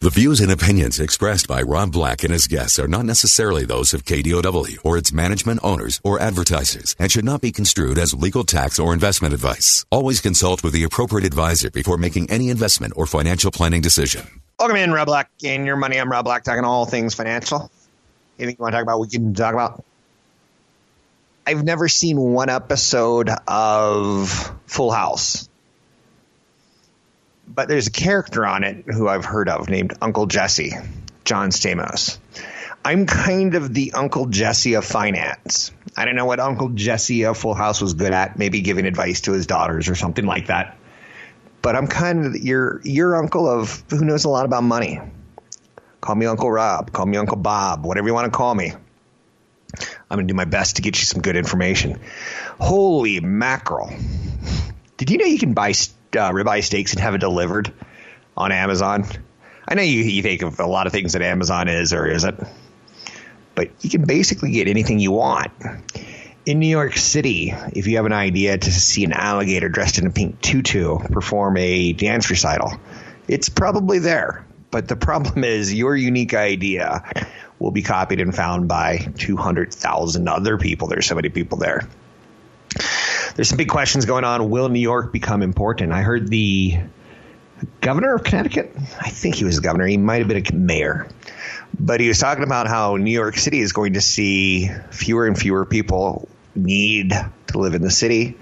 The views and opinions expressed by Rob Black and his guests are not necessarily those of KDOW or its management, owners, or advertisers and should not be construed as legal, tax, or investment advice. Always consult with the appropriate advisor before making any investment or financial planning decision. Welcome in, Rob Black and Your Money. I'm Rob Black, talking all things financial. Anything you want to talk about, we can talk about. I've never seen one episode of Full House. But there's a character on it who I've heard of named Uncle Jesse, John Stamos. I'm kind of the Uncle Jesse of finance. I don't know what Uncle Jesse of Full House was good at, maybe giving advice to his daughters or something like that. But I'm kind of your uncle of who knows a lot about money. Call me Uncle Rob. Call me Uncle Bob. Whatever you want to call me. I'm going to do my best to get you some good information. Holy mackerel. Did you know you can buy ribeye steaks and have it delivered on Amazon? I know you think of a lot of things that Amazon is or isn't, but you can basically get anything you want. In New York City, if you have an idea to see an alligator dressed in a pink tutu perform a dance recital, it's probably there. But the problem is your unique idea will be copied and found by 200,000 other people. There's so many people there. There's some big questions going on. Will New York become important? I heard the governor of Connecticut, I think he was the governor, he might have been a mayor, but he was talking about how New York City is going to see fewer and fewer people need to live in the city,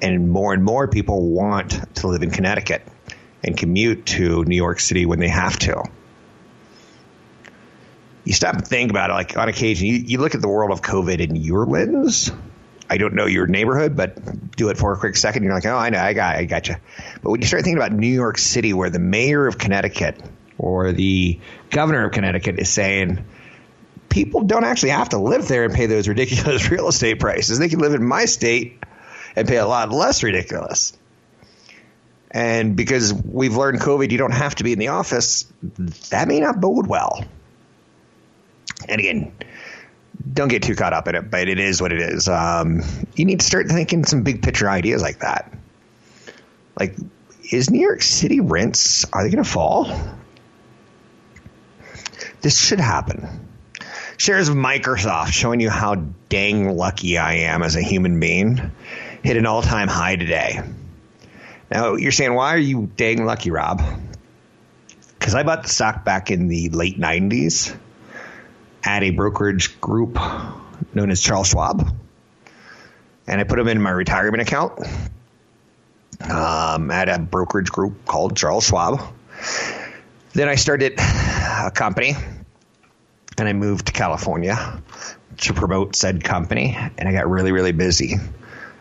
and more people want to live in Connecticut and commute to New York City when they have to. You stop and think about it, like on occasion, you look at the world of COVID in your lens. I don't know your neighborhood, but do it for a quick second. You're like, oh, I know, I got you. But when you start thinking about New York City, where the mayor of Connecticut or the governor of Connecticut is saying people don't actually have to live there and pay those ridiculous real estate prices. They can live in my state and pay a lot less ridiculous. And because we've learned COVID, you don't have to be in the office. That may not bode well. And again, don't get too caught up in it, but it is what it is. You need to start thinking some big picture ideas like that. Like, is New York City rents, are they going to fall? This should happen. Shares of Microsoft, showing you how dang lucky I am as a human being, hit an all-time high today. Now, you're saying, why are you dang lucky, Rob? Because I bought the stock back in the late 90s. At a brokerage group known as Charles Schwab, and I put them in my retirement account at a brokerage group called Charles Schwab. Then I started a company, and I moved to California to promote said company, and I got really, really busy,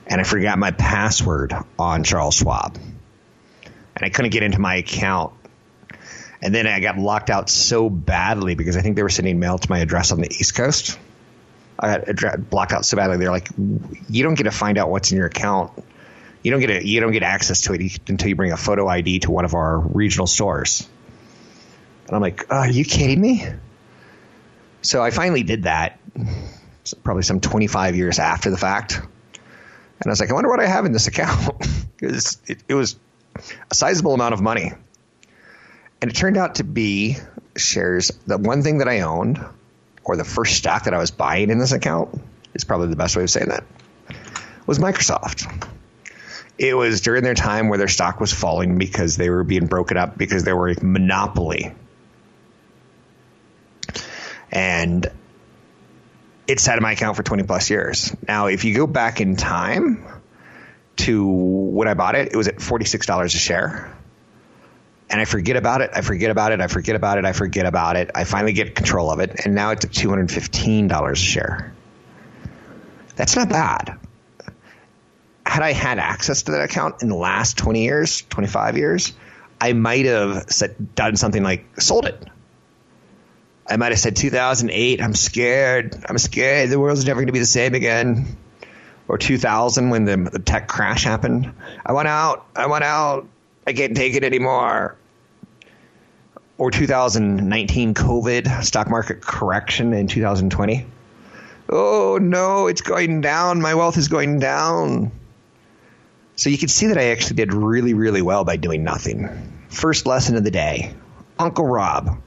and I forgot my password on Charles Schwab, and I couldn't get into my account. And then I got locked out so badly because I think they were sending mail to my address on the East Coast. I got blocked out so badly. They're like, you don't get to find out what's in your account. You don't get access to it until you bring a photo ID to one of our regional stores. And I'm like, are you kidding me? So I finally did that probably some 25 years after the fact. And I was like, I wonder what I have in this account. It was a sizable amount of money. And it turned out to be shares. The one thing that I owned, or the first stock that I was buying in this account, is probably the best way of saying that, was Microsoft. It was during their time where their stock was falling because they were being broken up because they were a monopoly. And it sat in my account for 20 plus years. Now, if you go back in time to when I bought it, it was at $46 a share. And I forget about it. I finally get control of it. And now it's at $215 a share. That's not bad. Had I had access to that account in the last 20 years, 25 years, I might have done something like sold it. I might have said 2008, I'm scared. The world's never going to be the same again. Or 2000 when the tech crash happened. I want out. I can't take it anymore. Or 2019 COVID, stock market correction in 2020. Oh, no, it's going down. My wealth is going down. So you can see that I actually did really, really well by doing nothing. First lesson of the day. Uncle Rob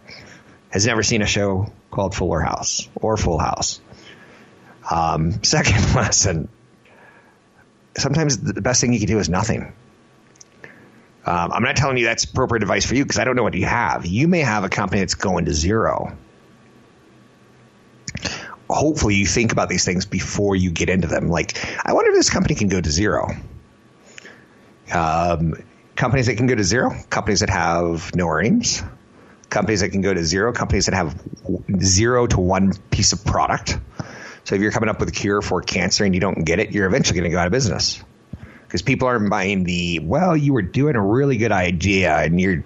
has never seen a show called Full House. Second lesson. Sometimes the best thing you can do is nothing. I'm not telling you that's appropriate advice for you because I don't know what you have. You may have a company that's going to zero. Hopefully you think about these things before you get into them. Like, I wonder if this company can go to zero. Companies that can go to zero, companies that have no earnings, companies that can go to zero, companies that have zero to one piece of product. So if you're coming up with a cure for cancer and you don't get it, you're eventually going to go out of business. Because people aren't buying you were doing a really good idea and you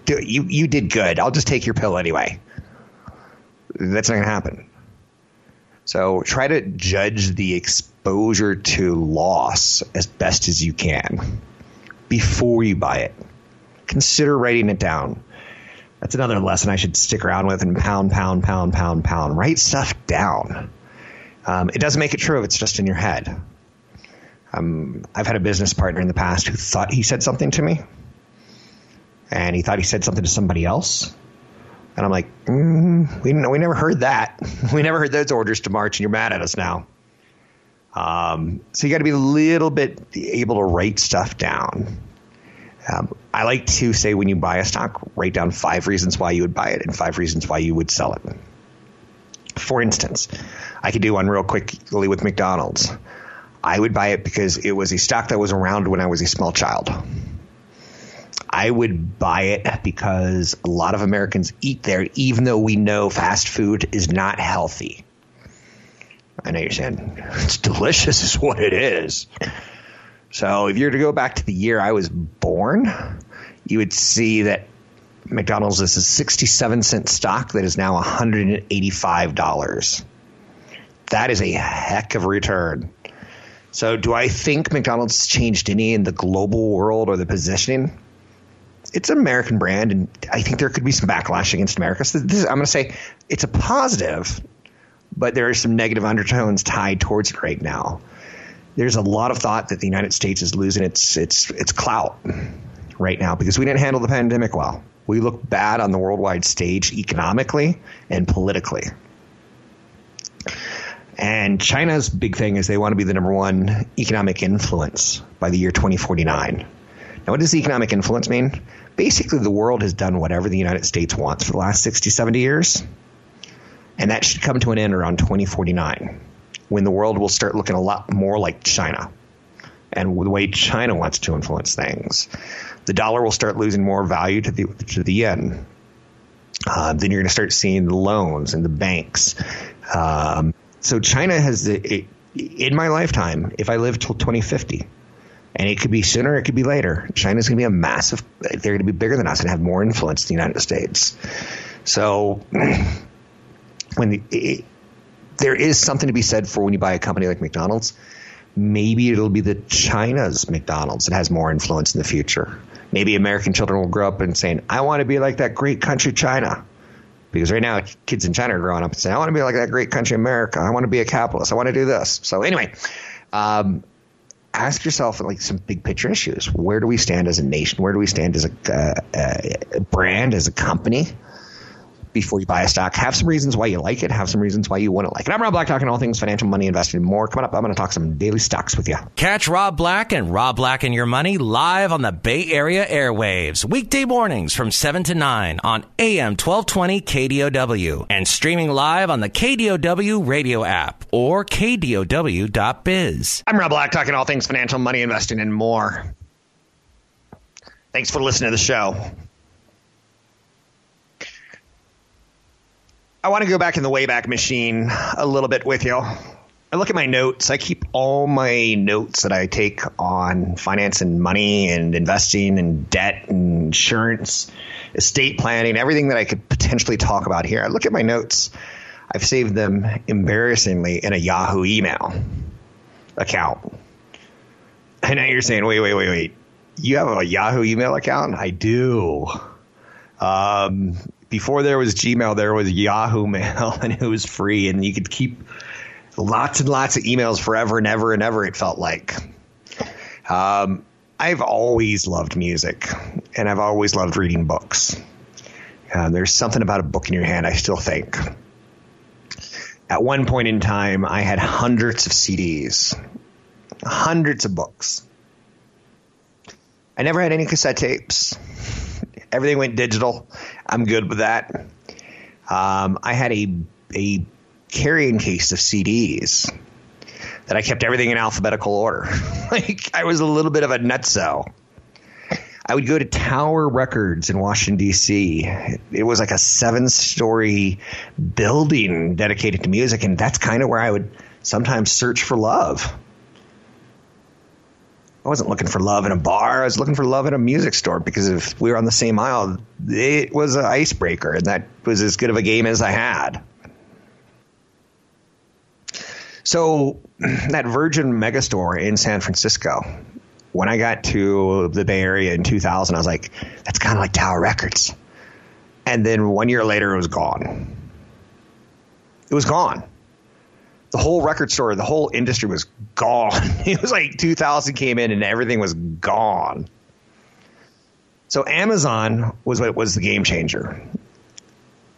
did good. I'll just take your pill anyway. That's not going to happen. So try to judge the exposure to loss as best as you can before you buy it. Consider writing it down. That's another lesson I should stick around with and pound. Write stuff down. It doesn't make it true if it's just in your head. I've had a business partner in the past who thought he said something to me, and he thought he said something to somebody else. And I'm like, we never heard that. We never heard those orders to march, and you're mad at us now. So you got to be a little bit able to write stuff down. I like to say when you buy a stock, write down 5 reasons why you would buy it and 5 reasons why you would sell it. For instance, I could do one real quickly with McDonald's. I would buy it because it was a stock that was around when I was a small child. I would buy it because a lot of Americans eat there, even though we know fast food is not healthy. I know you're saying, it's delicious is what it is. So if you were to go back to the year I was born, you would see that McDonald's is a 67-cent stock that is now $185. That is a heck of a return. So do I think McDonald's changed any in the global world or the positioning? It's an American brand, and I think there could be some backlash against America. So I'm going to say it's a positive, but there are some negative undertones tied towards it right now. There's a lot of thought that the United States is losing its clout right now because we didn't handle the pandemic well. We look bad on the worldwide stage economically and politically. And China's big thing is they want to be the number one economic influence by the year 2049. Now, what does economic influence mean? Basically, the world has done whatever the United States wants for the last 60, 70 years. And that should come to an end around 2049, when the world will start looking a lot more like China and the way China wants to influence things. The dollar will start losing more value to the yen. Then you're going to start seeing the loans and the banks. So China has, in my lifetime, if I live till 2050, and it could be sooner, it could be later, China's going to be they're going to be bigger than us and have more influence than the United States. So there is something to be said for when you buy a company like McDonald's. Maybe it'll be the China's McDonald's that has more influence in the future. Maybe American children will grow up and saying, I want to be like that great country China. Because right now kids in China are growing up and saying, I want to be like that great country America. I want to be a capitalist. I want to do this. So anyway, ask yourself like some big picture issues. Where do we stand as a nation? Where do we stand as a brand, as a company? Before you buy a stock, have some reasons why you like it. Have some reasons why you wouldn't like it. I'm Rob Black, talking all things financial, money, investing, and more. Coming up, I'm going to talk some daily stocks with you. Catch Rob Black and Rob Black and Your Money live on the Bay Area airwaves, weekday mornings from 7 to 9 on AM 1220 KDOW and streaming live on the KDOW radio app or kdow.biz. I'm Rob Black, talking all things financial, money, investing, and more. Thanks for listening to the show. I want to go back in the Wayback Machine a little bit with you. I look at my notes. I keep all my notes that I take on finance and money and investing and debt and insurance, estate planning, everything that I could potentially talk about here. I look at my notes. I've saved them embarrassingly in a Yahoo email account. And now you're saying, wait. You have a Yahoo email account? I do. Before there was Gmail, there was Yahoo Mail, and it was free, and you could keep lots and lots of emails forever and ever, it felt like. I've always loved music, and I've always loved reading books. There's something about a book in your hand, I still think. At one point in time, I had hundreds of CDs, hundreds of books. I never had any cassette tapes. Everything went digital. I'm good with that. I had a carrying case of CDs that I kept everything in alphabetical order. Like, I was a little bit of a nutso. I would go to Tower Records in Washington, D.C. It was like a 7-story building dedicated to music, and that's kind of where I would sometimes search for love. I wasn't looking for love in a bar. I was looking for love in a music store, because if we were on the same aisle, it was an icebreaker, and that was as good of a game as I had. So that Virgin megastore in San Francisco, when I got to the Bay Area in 2000, I was like, that's kind of like Tower Records. And then 1 year later, it was gone. It was gone. The whole record store, the whole industry was gone. It was like 2000 came in and everything was gone. So Amazon was what was the game changer.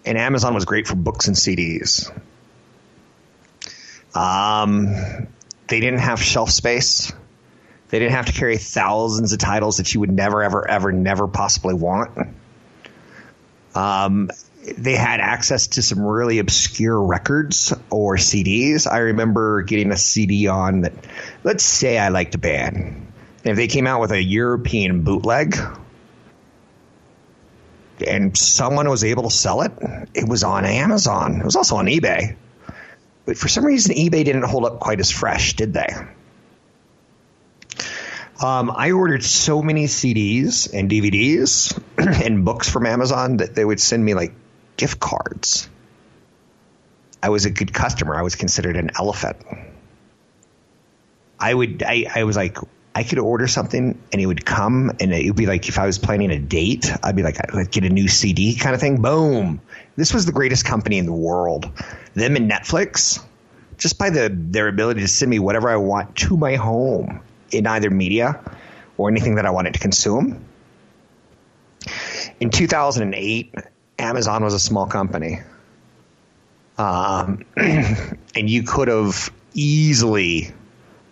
And Amazon was great for books and CDs. They didn't have shelf space. They didn't have to carry thousands of titles that you would never, ever, ever, never possibly want. They had access to some really obscure records or CDs. I remember getting a CD on that, let's say I liked a band. And if they came out with a European bootleg and someone was able to sell it, it was on Amazon. It was also on eBay. But for some reason, eBay didn't hold up quite as fresh, did they? I ordered so many CDs and DVDs and books from Amazon that they would send me like gift cards. I was a good customer. I was considered an elephant. I was like, I could order something and it would come, and it would be like, if I was planning a date, I'd be like, I'd get a new CD kind of thing. Boom. This was the greatest company in the world. Them and Netflix, just by their ability to send me whatever I want to my home in either media or anything that I wanted to consume. In 2008, Amazon was a small company. And you could have easily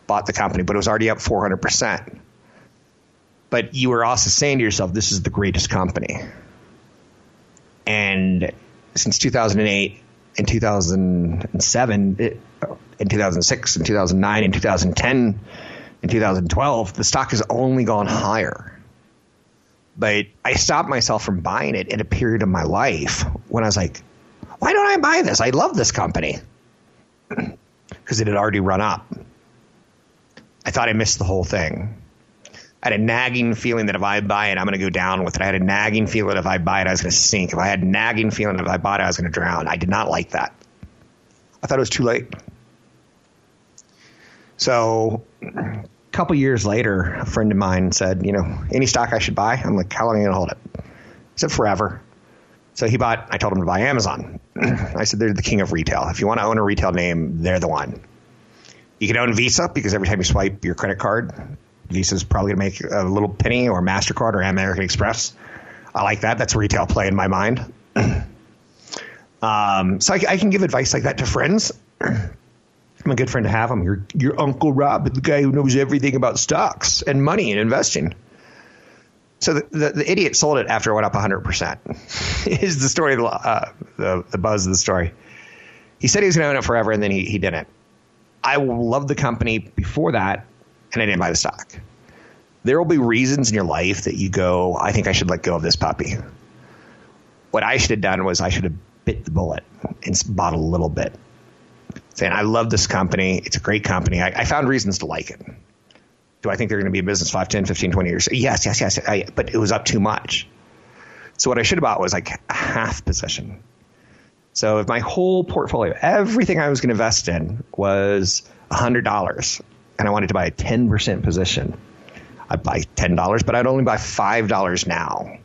bought the company, but it was already up 400%. But you were also saying to yourself, this is the greatest company. And since 2008 and 2007 and 2006 and 2009 and 2010, in 2012, the stock has only gone higher. But I stopped myself from buying it in a period of my life when I was like, why don't I buy this? I love this company. Because it had already run up. I thought I missed the whole thing. I had a nagging feeling that if I buy it, I'm going to go down with it. I had a nagging feeling if I buy it, I was going to sink. If I had a nagging feeling if I bought it, I was going to drown. I did not like that. I thought it was too late. So couple years later, a friend of mine said, you know, any stock I should buy? I'm like, how long are you going to hold it? He said, forever. So he bought, I told him to buy Amazon. I said, they're the king of retail. If you want to own a retail name, they're the one. You can own Visa, because every time you swipe your credit card, Visa's probably going to make a little penny, or MasterCard or American Express. I like that. That's a retail play in my mind. So I can give advice like that to friends. I'm a good friend to have. I'm your Uncle Rob, the guy who knows everything about stocks and money and investing. So the idiot sold it after it went up 100%. Is the story, the buzz of the story. He said he was going to own it forever, and then he didn't. I loved the company before that, and I didn't buy the stock. There will be reasons in your life that you go, I think I should let go of this puppy. What I should have done was I should have bit the bullet and bought a little bit. saying, I love this company. It's a great company. I found reasons to like it. Do I think they're going to be a business 5, 10, 15, 20 years? Yes. But it was up too much. So what I should have bought was like a half position. So if my whole portfolio, everything I was going to invest in was $100 and I wanted to buy a 10% position, I'd buy $10, but I'd only buy $5 now.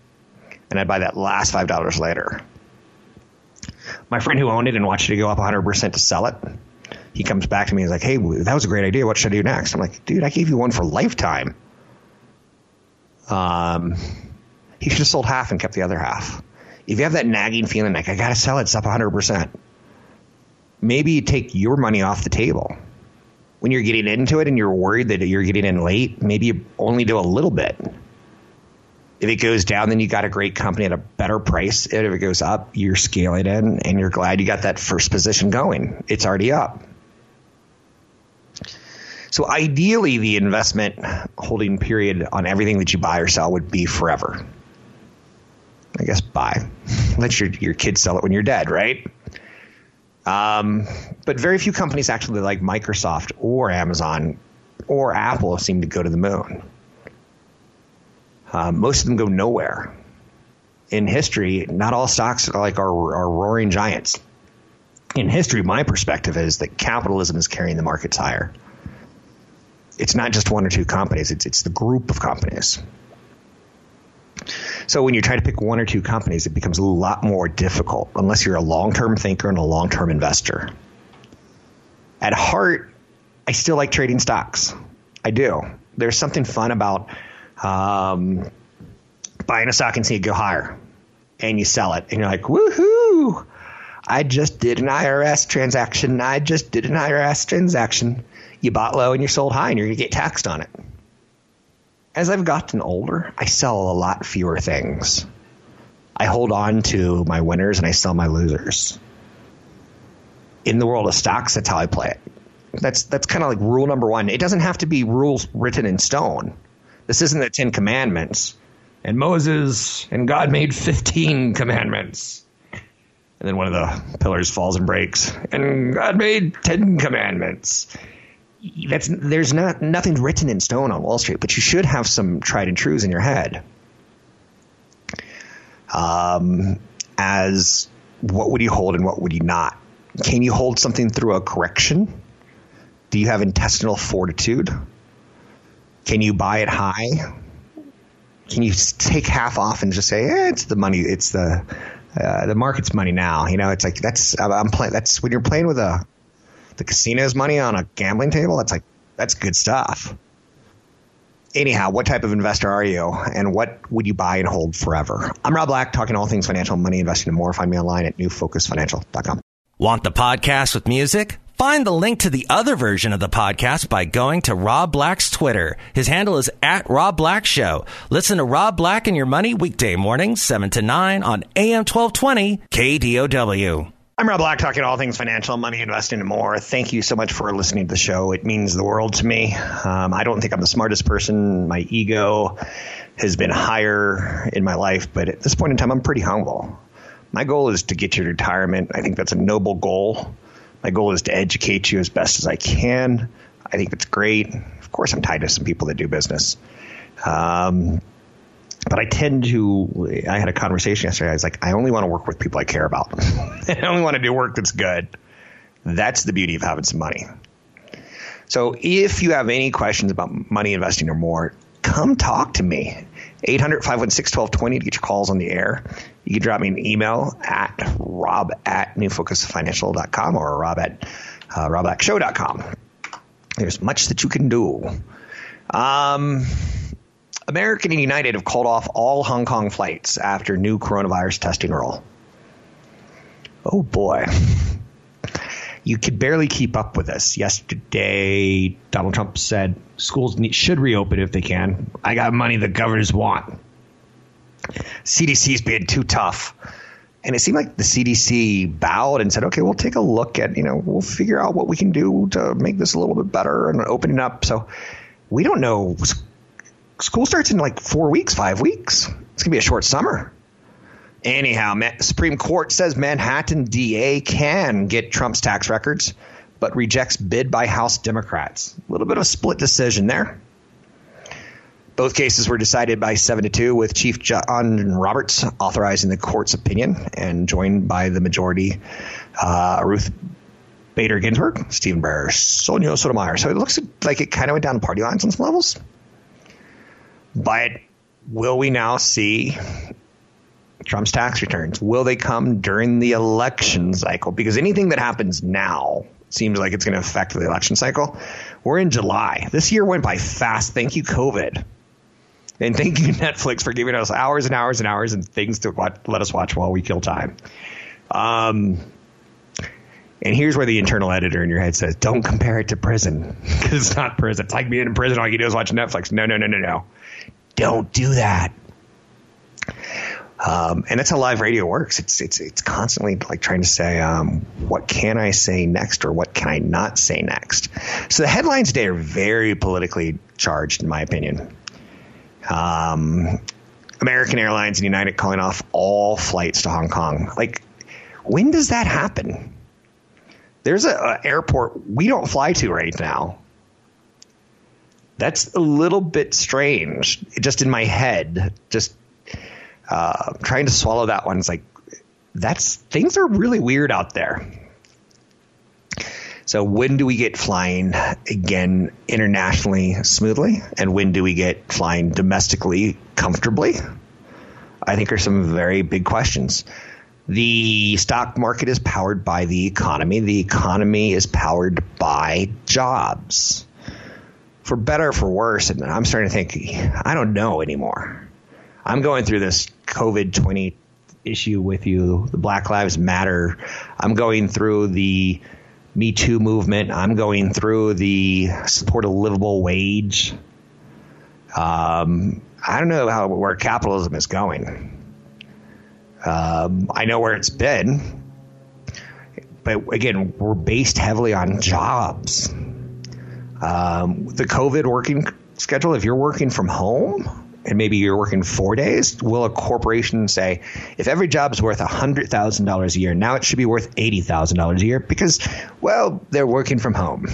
And I'd buy that last $5 later. My friend who owned it and watched it go up 100% to sell it, he comes back to me and is like, hey, that was a great idea. What should I do next? I'm like, dude, I gave you one for lifetime. He should have sold half and kept the other half. If you have that nagging feeling like, I got to sell it, it's up 100%. Maybe you take your money off the table. When you're getting into it and you're worried that you're getting in late, maybe you only do a little bit. If it goes down, then you got a great company at a better price. And if it goes up, you're scaling in and you're glad you got that first position going. It's already up. So ideally, the investment holding period on everything that you buy or sell would be forever. I guess buy. Let your kids sell it when you're dead, right? But very few companies actually like Microsoft or Amazon or Apple seem to go to the moon. Most of them go nowhere. In history, not all stocks are like are roaring giants. In history, my perspective is that capitalism is carrying the markets higher. It's not just one or two companies. It's the group of companies. So when you try to pick one or two companies, it becomes a lot more difficult unless you're a long-term thinker and a long-term investor. At heart, I still like trading stocks. I do. There's something fun about buying a stock and see it go higher and you sell it and you're like, woohoo, I just did an IRS transaction. I just did an IRS transaction. You bought low and you sold high and you're going to get taxed on it. As I've gotten older, I sell a lot fewer things. I hold on to my winners and I sell my losers. In the world of stocks, that's how I play it. That's kind of like rule number one. It doesn't have to be rules written in stone. This isn't the Ten Commandments and Moses and God made 15 commandments. And then one of the pillars falls and breaks and God made 10 commandments. There's nothing written in stone on Wall Street, but you should have some tried and trues in your head. As what would you hold and what would you not? Can you hold something through a correction? Do you have intestinal fortitude? Can you buy it high? Can you take half off and just say, it's the money, it's the market's money now? You know, it's like that's when you're playing with the casino's money on a gambling table, that's good stuff. Anyhow, what type of investor are you and what would you buy and hold forever? I'm Rob Black, talking all things financial, money, investing, and more. Find me online at newfocusfinancial.com. Want the podcast with music? Find the link to the other version of the podcast by going to Rob Black's Twitter. His handle is @RobBlackShow. Listen to Rob Black and Your Money weekday mornings, 7 to 9 on AM 1220 KDOW. I'm Rob Black, talking all things financial, money, investing, and more. Thank you so much for listening to the show. It means the world to me. I don't think I'm the smartest person. My ego has been higher in my life, but at this point in time, I'm pretty humble. My goal is to get you to retirement. I think that's a noble goal. My goal is to educate you as best as I can. I think that's great. Of course, I'm tied to some people that do business. But I had a conversation yesterday. I was like, I only want to work with people I care about. I only want to do work that's good. That's the beauty of having some money. So if you have any questions about money, investing, or more, come talk to me. 800-516-1220 to get your calls on the air. You can drop me an email at rob@newfocusfinancial.com or rob@robblackshow.com. There's much that you can do. American and United have called off all Hong Kong flights after new coronavirus testing rule. Oh, boy. You could barely keep up with this. Yesterday, Donald Trump said schools should reopen if they can. I got money the governors want. CDC's being too tough. And it seemed like the CDC bowed and said, OK, we'll take a look at, we'll figure out what we can do to make this a little bit better and open it up. So we don't know. School starts in like 4 weeks, 5 weeks. It's going to be a short summer. Anyhow, Supreme Court says Manhattan DA can get Trump's tax records, but rejects bid by House Democrats. A little bit of a split decision there. Both cases were decided by 7-2, with Chief John Roberts authorizing the court's opinion and joined by the majority, Ruth Bader Ginsburg, Stephen Breyer, Sonia Sotomayor. So it looks like it kind of went down the party lines on some levels. But will we now see Trump's tax returns? Will they come during the election cycle? Because anything that happens now seems like it's going to affect the election cycle. We're in July. This year went by fast. Thank you, COVID. And thank you, Netflix, for giving us hours and hours and hours and things to let us watch while we kill time. And here's where the internal editor in your head says, don't compare it to prison, because it's not prison. It's like being in prison. All you do is watch Netflix. No. Don't do that. And that's how live radio works. It's constantly like trying to say, what can I say next or what can I not say next? So the headlines today are very politically charged, in my opinion. American Airlines and United calling off all flights to Hong Kong. Like, when does that happen? There's an airport we don't fly to right now. That's a little bit strange, just in my head, just trying to swallow that one. It's like, things are really weird out there. So when do we get flying again internationally smoothly? And when do we get flying domestically comfortably? I think are some very big questions. The stock market is powered by the economy. The economy is powered by jobs. For better or for worse, and I'm starting to think, I don't know anymore. I'm going through this COVID-20 issue with you, the Black Lives Matter. I'm going through the Me Too movement. I'm going through the support a livable wage. I don't know where capitalism is going. I know where it's been. But again, we're based heavily on jobs. The COVID working schedule, if you're working from home and maybe you're working 4 days, will a corporation say, if every job's worth $100,000 a year, now it should be worth $80,000 a year because, well, they're working from home.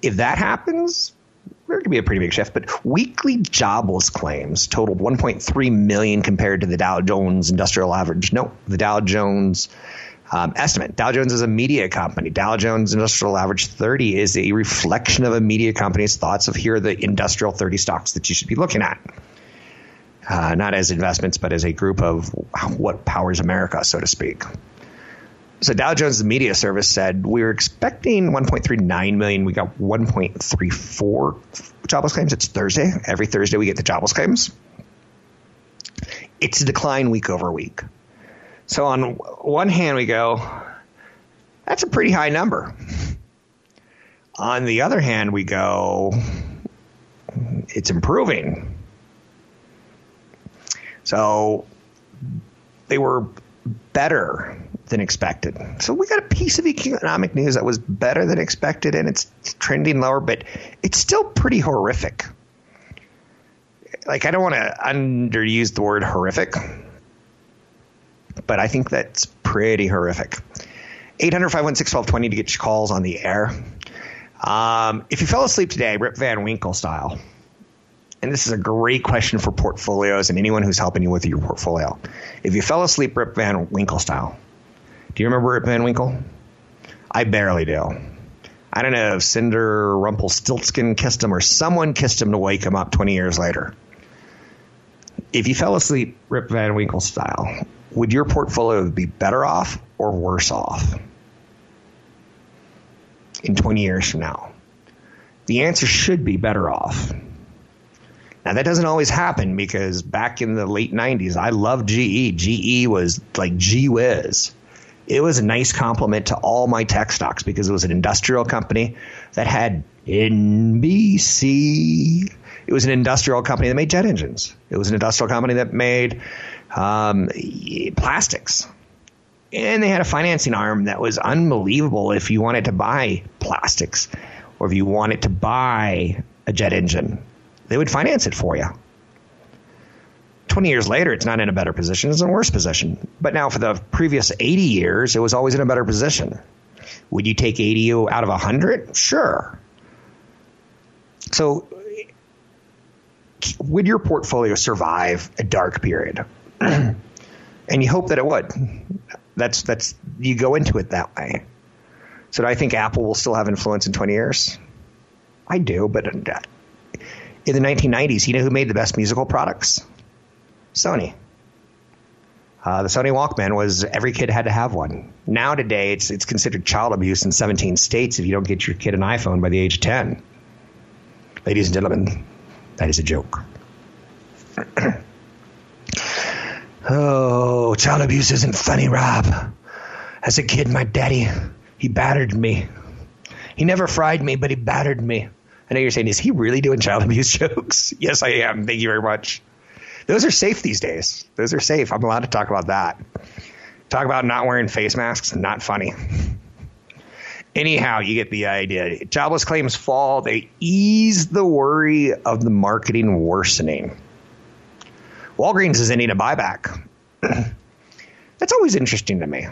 If that happens, there could be a pretty big shift. But weekly jobless claims totaled 1.3 million compared to the Dow Jones Industrial Average. No, the Dow Jones estimate. Dow Jones is a media company. Dow Jones Industrial Average 30 is a reflection of a media company's thoughts of here are the industrial 30 stocks that you should be looking at. Not as investments, but as a group of what powers America, so to speak. So Dow Jones, the media service, said we were expecting 1.39 million. We got 1.34 jobless claims. It's Thursday. Every Thursday we get the jobless claims. It's a decline week over week. So on one hand, we go, that's a pretty high number. On the other hand, we go, it's improving. So they were better than expected. So we got a piece of economic news that was better than expected, and it's trending lower, but it's still pretty horrific. Like, I don't want to underuse the word horrific, but I think that's pretty horrific. 800-516-1220 to get your calls on the air. If you fell asleep today, Rip Van Winkle style, and this is a great question for portfolios and anyone who's helping you with your portfolio. If you fell asleep Rip Van Winkle style, do you remember Rip Van Winkle? I barely do. I don't know if Cinder Rumpelstiltskin kissed him or someone kissed him to wake him up 20 years later. If you fell asleep Rip Van Winkle style, would your portfolio be better off or worse off in 20 years from now? The answer should be better off. Now, that doesn't always happen because back in the late 90s, I loved GE. GE was like gee whiz. It was a nice compliment to all my tech stocks because it was an industrial company that had NBC. It was an industrial company that made jet engines. It was an industrial company that made plastics. And they had a financing arm that was unbelievable if you wanted to buy plastics or if you wanted to buy a jet engine. They would finance it for you. 20 years later, it's not in a better position. It's in a worse position. But now for the previous 80 years, it was always in a better position. Would you take 80 out of 100? Sure. So would your portfolio survive a dark period? And you hope that it would. That's you go into it that way. So do I think Apple will still have influence in 20 years? I do, but in the 1990s, you know who made the best musical products? Sony. The Sony Walkman was every kid had to have one. Now today, it's considered child abuse in 17 states if you don't get your kid an iPhone by the age of 10. Ladies and gentlemen, that is a joke. Oh, child abuse isn't funny, Rob. As a kid, my daddy, he battered me. He never fried me, but he battered me. I know you're saying, is he really doing child abuse jokes? Yes, I am. Thank you very much. Those are safe these days. Those are safe. I'm allowed to talk about that. Talk about not wearing face masks. Not funny. Anyhow, you get the idea. Jobless claims fall. They ease the worry of the marketing worsening. Walgreens is ending a buyback. That's always interesting to me.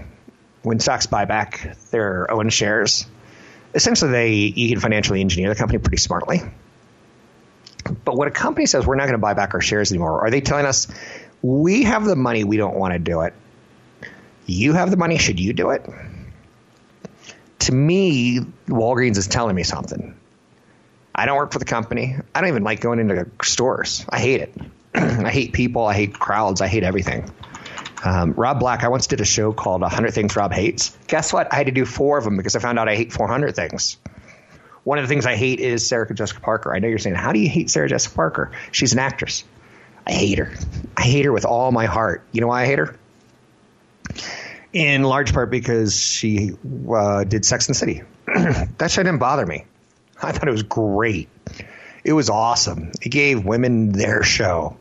When stocks buy back their own shares, essentially you can financially engineer the company pretty smartly. But when a company says we're not going to buy back our shares anymore, are they telling us we have the money, we don't want to do it? You have the money, should you do it? To me, Walgreens is telling me something. I don't work for the company. I don't even like going into stores. I hate it. I hate people. I hate crowds. I hate everything. Rob Black, I once did a show called 100 Things Rob Hates. Guess what? I had to do 4 of them because I found out I hate 400 things. One of the things I hate is Sarah Jessica Parker. I know you're saying, how do you hate Sarah Jessica Parker? She's an actress. I hate her. I hate her with all my heart. You know why I hate her? In large part because she did Sex and the City. That shit didn't bother me. I thought it was great. It was awesome. It gave women their show.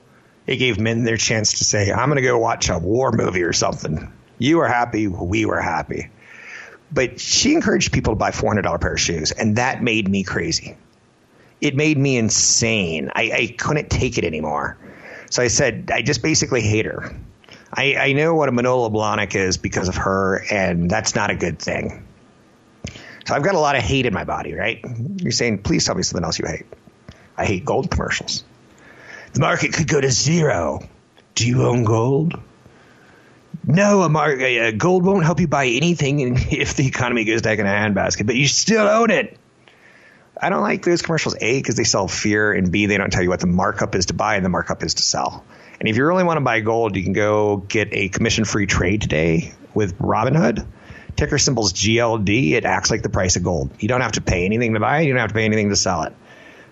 It gave men their chance to say, I'm going to go watch a war movie or something. You were happy. We were happy. But she encouraged people to buy $400 pair of shoes, and that made me crazy. It made me insane. I couldn't take it anymore. So I said, I just basically hate her. I know what a Manolo Blahnik is because of her, and that's not a good thing. So I've got a lot of hate in my body, right? You're saying, please tell me something else you hate. I hate gold commercials. The market could go to zero. Do you own gold? No, gold won't help you buy anything if the economy goes back in a handbasket, but you still own it. I don't like those commercials, A, because they sell fear, and B, they don't tell you what the markup is to buy and the markup is to sell. And if you really want to buy gold, you can go get a commission-free trade today with Robinhood. Ticker symbol's GLD. It acts like the price of gold. You don't have to pay anything to buy it. You don't have to pay anything to sell it.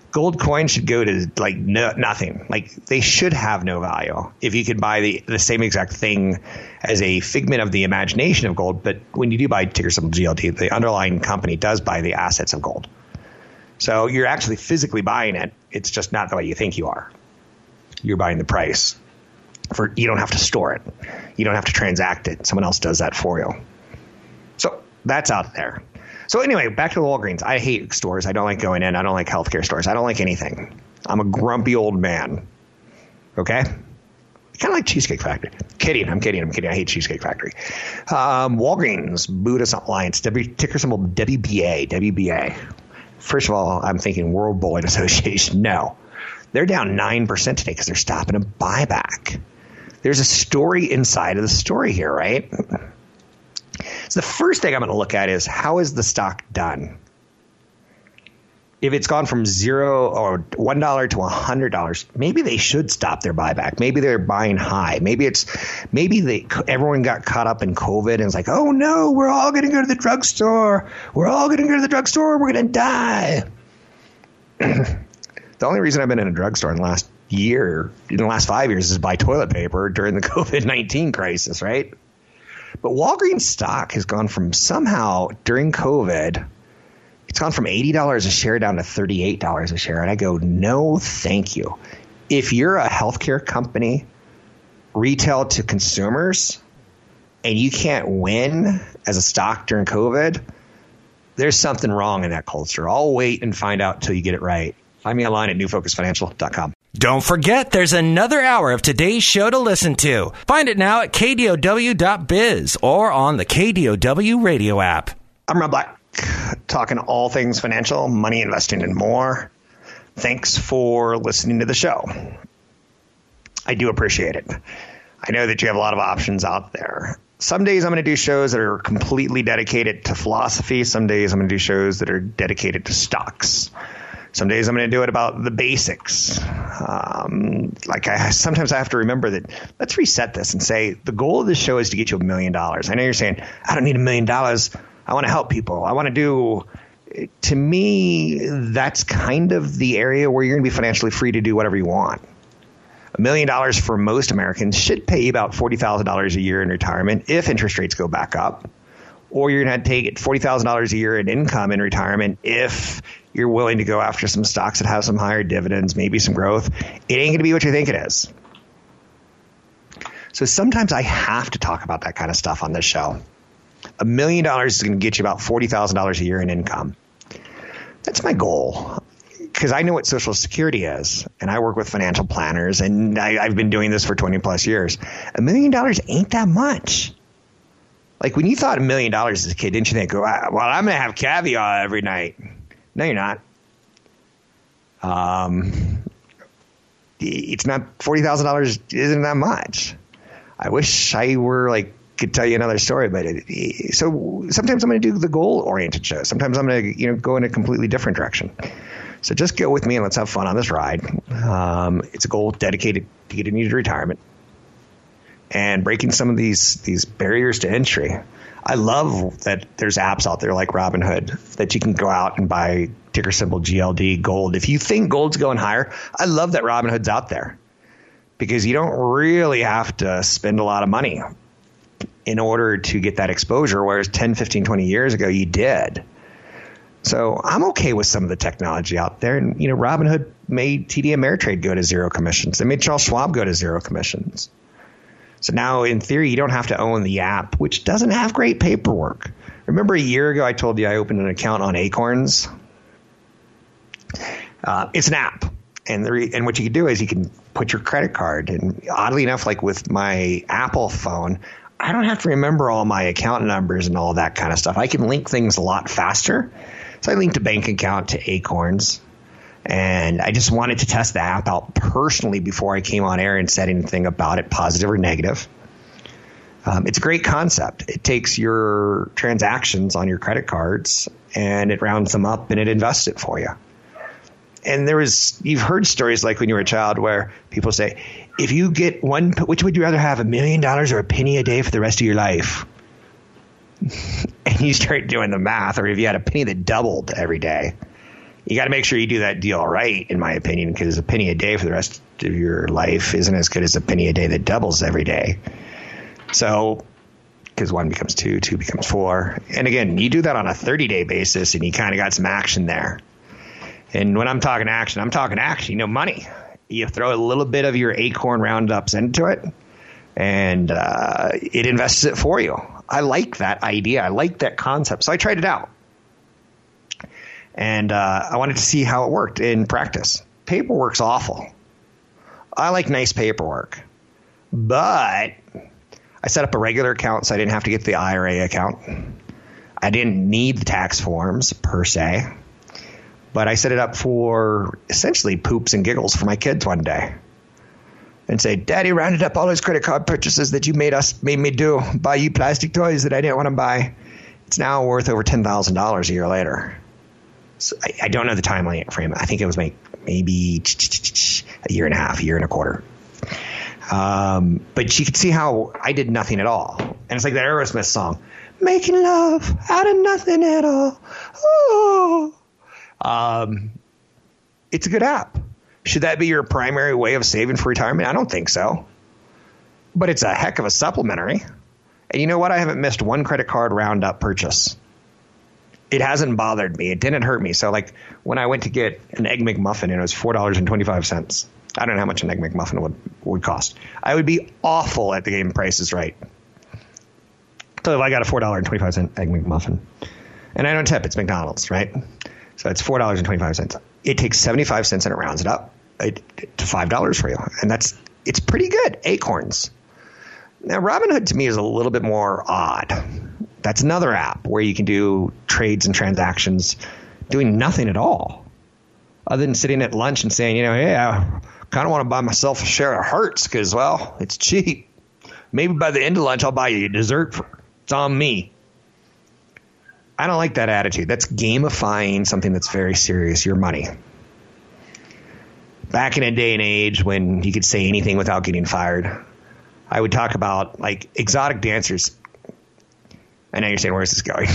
Gold coins should go to like nothing. Like they should have no value if you could buy the same exact thing as a figment of the imagination of gold. But when you do buy ticker symbol GLD, the underlying company does buy the assets of gold. So you're actually physically buying it. It's just not the way you think you are. You're buying the price. You don't have to store it. You don't have to transact it. Someone else does that for you. So that's out there. So anyway, back to the Walgreens. I hate stores. I don't like going in. I don't like healthcare stores. I don't like anything. I'm a grumpy old man. Okay? Kind of like Cheesecake Factory. Kidding. I'm kidding. I hate Cheesecake Factory. Walgreens, Buddhist Alliance, ticker symbol WBA. First of all, I'm thinking World Bowling Association. No. They're down 9% today because they're stopping a buyback. There's a story inside of the story here, right? So the first thing I'm going to look at is how is the stock done? If it's gone from zero or $1 to $100, maybe they should stop their buyback. Maybe they're buying high. Maybe everyone got caught up in COVID and it's like, oh no, we're all going to go to the drugstore. We're all going to go to the drugstore. We're going to die. The only reason I've been in a drugstore in the last 5 years, is to buy toilet paper during the COVID-19 crisis, right? But Walgreens stock has gone from somehow during COVID, it's gone from $80 a share down to $38 a share. And I go, no, thank you. If you're a healthcare company, retail to consumers, and you can't win as a stock during COVID, there's something wrong in that culture. I'll wait and find out until you get it right. Find me online at newfocusfinancial.com. Don't forget, there's another hour of today's show to listen to. Find it now at kdow.biz or on the KDOW radio app. I'm Rob Black, talking all things financial, money, investing, and more. Thanks for listening to the show. I do appreciate it. I know that you have a lot of options out there. Some days I'm going to do shows that are completely dedicated to philosophy. Some days I'm going to do shows that are dedicated to stocks. Some days I'm going to do it about the basics. Sometimes I have to remember that let's reset this and say the goal of this show is to get you $1 million. I know you're saying, I don't need $1 million. I want to help people. I want to do – to me, that's kind of the area where you're going to be financially free to do whatever you want. $1 million for most Americans should pay you about $40,000 a year in retirement if interest rates go back up. Or you're going to take it $40,000 a year in income in retirement if you're willing to go after some stocks that have some higher dividends, maybe some growth. It ain't going to be what you think it is. So sometimes I have to talk about that kind of stuff on this show. $1 million is going to get you about $40,000 a year in income. That's my goal. Because I know what Social Security is, and I work with financial planners, and I've been doing this for 20 plus years. $1 million ain't that much. Like when you thought $1 million as a kid, didn't you think, well, I'm going to have caviar every night? No, you're not. It's not $40,000 isn't that much. I wish I were could tell you another story, but so sometimes I'm going to do the goal-oriented show. Sometimes I'm going to go in a completely different direction. So just go with me and let's have fun on this ride. It's a goal dedicated to getting you to retirement and breaking some of these barriers to entry. I love that there's apps out there like Robinhood that you can go out and buy ticker symbol GLD gold. If you think gold's going higher, I love that Robinhood's out there because you don't really have to spend a lot of money in order to get that exposure, whereas 10, 15, 20 years ago you did. So I'm okay with some of the technology out there. And, Robinhood made TD Ameritrade go to zero commissions. They made Charles Schwab go to zero commissions. So now, in theory, you don't have to own the app, which doesn't have great paperwork. Remember a year ago I told you I opened an account on Acorns? It's an app. And what you can do is you can put your credit card. And oddly enough, like with my Apple phone, I don't have to remember all my account numbers and all that kind of stuff. I can link things a lot faster. So I linked a bank account to Acorns, and I just wanted to test the app out personally before I came on air and said anything about it, positive or negative. It's a great concept. It takes your transactions on your credit cards, and it rounds them up, and it invests it for you. And you've heard stories like when you were a child where people say, if you get one, which would you rather have, $1 million or a penny a day for the rest of your life? And you start doing the math, or if you had a penny that doubled every day, you got to make sure you do that deal right, in my opinion, because a penny a day for the rest of your life isn't as good as a penny a day that doubles every day. So, because 1 becomes 2, 2 becomes 4. And again, you do that on a 30-day basis, and you kind of got some action there. And when I'm talking action, money. You throw a little bit of your Acorn roundups into it, and it invests it for you. I like that idea. I like that concept. So I tried it out, and I wanted to see how it worked in practice. Paperwork's awful. I like nice paperwork, but I set up a regular account so I didn't have to get the IRA account. I didn't need the tax forms per se, but I set it up for essentially poops and giggles for my kids one day. And say, Daddy rounded up all those credit card purchases that you made me do, buy you plastic toys that I didn't want to buy. It's now worth over $10,000 a year later. So I don't know the time frame. I think it was maybe a year and a half, a year and a quarter. But you could see how I did nothing at all. And it's like that Aerosmith song, making love out of nothing at all. Ooh. It's a good app. Should that be your primary way of saving for retirement? I don't think so. But it's a heck of a supplementary. And you know what? I haven't missed one credit card roundup purchase. It hasn't bothered me. It didn't hurt me. So when I went to get an Egg McMuffin and it was $4.25. I don't know how much an Egg McMuffin would cost. I would be awful at the game Price is Right. So if I got a $4.25 Egg McMuffin, and I don't tip, it's McDonald's, right? So it's $4.25. It takes 75 cents and it rounds it up. to $5 for you. And it's pretty good. Acorns. Now, Robinhood to me is a little bit more odd. That's another app where you can do trades and transactions doing nothing at all other than sitting at lunch and saying, hey, I kind of want to buy myself a share of Hertz because, it's cheap. Maybe by the end of lunch, I'll buy you a dessert. It's on me. I don't like that attitude. That's gamifying something that's very serious, your money. Back in a day and age when you could say anything without getting fired, I would talk about exotic dancers. I know you're saying, where's this going?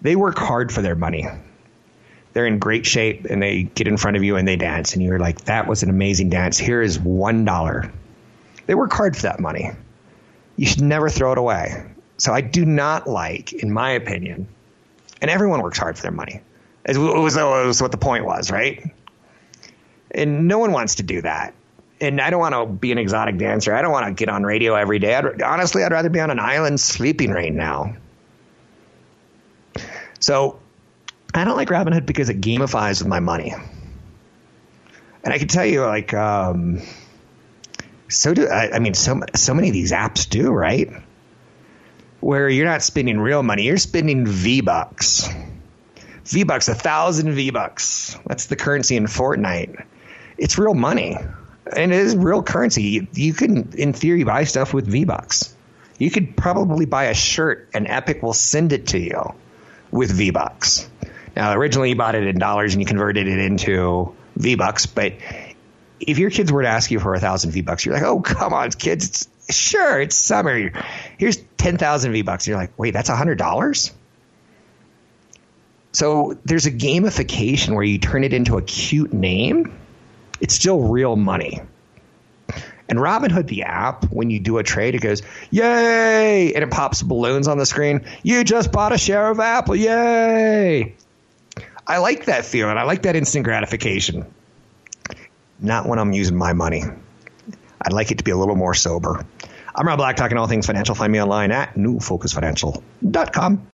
They work hard for their money. They're in great shape and they get in front of you and they dance. And you're like, that was an amazing dance. Here is $1. They work hard for that money. You should never throw it away. So I do not like, in my opinion, and everyone works hard for their money. It was what the point was, right? And no one wants to do that. And I don't want to be an exotic dancer. I don't want to get on radio every day. Honestly, I'd rather be on an island sleeping right now. So I don't like Robinhood because it gamifies with my money. And I can tell you, so many of these apps do, right? Where you're not spending real money. You're spending V-Bucks. V-Bucks, 1,000 V-Bucks. That's the currency in Fortnite. It's real money. And it is real currency. You can, in theory, buy stuff with V-Bucks. You could probably buy a shirt, and Epic will send it to you with V-Bucks. Now, originally you bought it in dollars and you converted it into V-Bucks, but if your kids were to ask you for 1,000 V-Bucks, you're like, oh, come on, kids. It's summer. Here's 10,000 V-Bucks. You're like, wait, that's $100? So there's a gamification where you turn it into a cute name. It's still real money. And Robinhood, the app, when you do a trade, it goes, yay, and it pops balloons on the screen. You just bought a share of Apple. Yay. I like that feeling. I like that instant gratification. Not when I'm using my money. I'd like it to be a little more sober. I'm Rob Black, talking all things financial. Find me online at newfocusfinancial.com.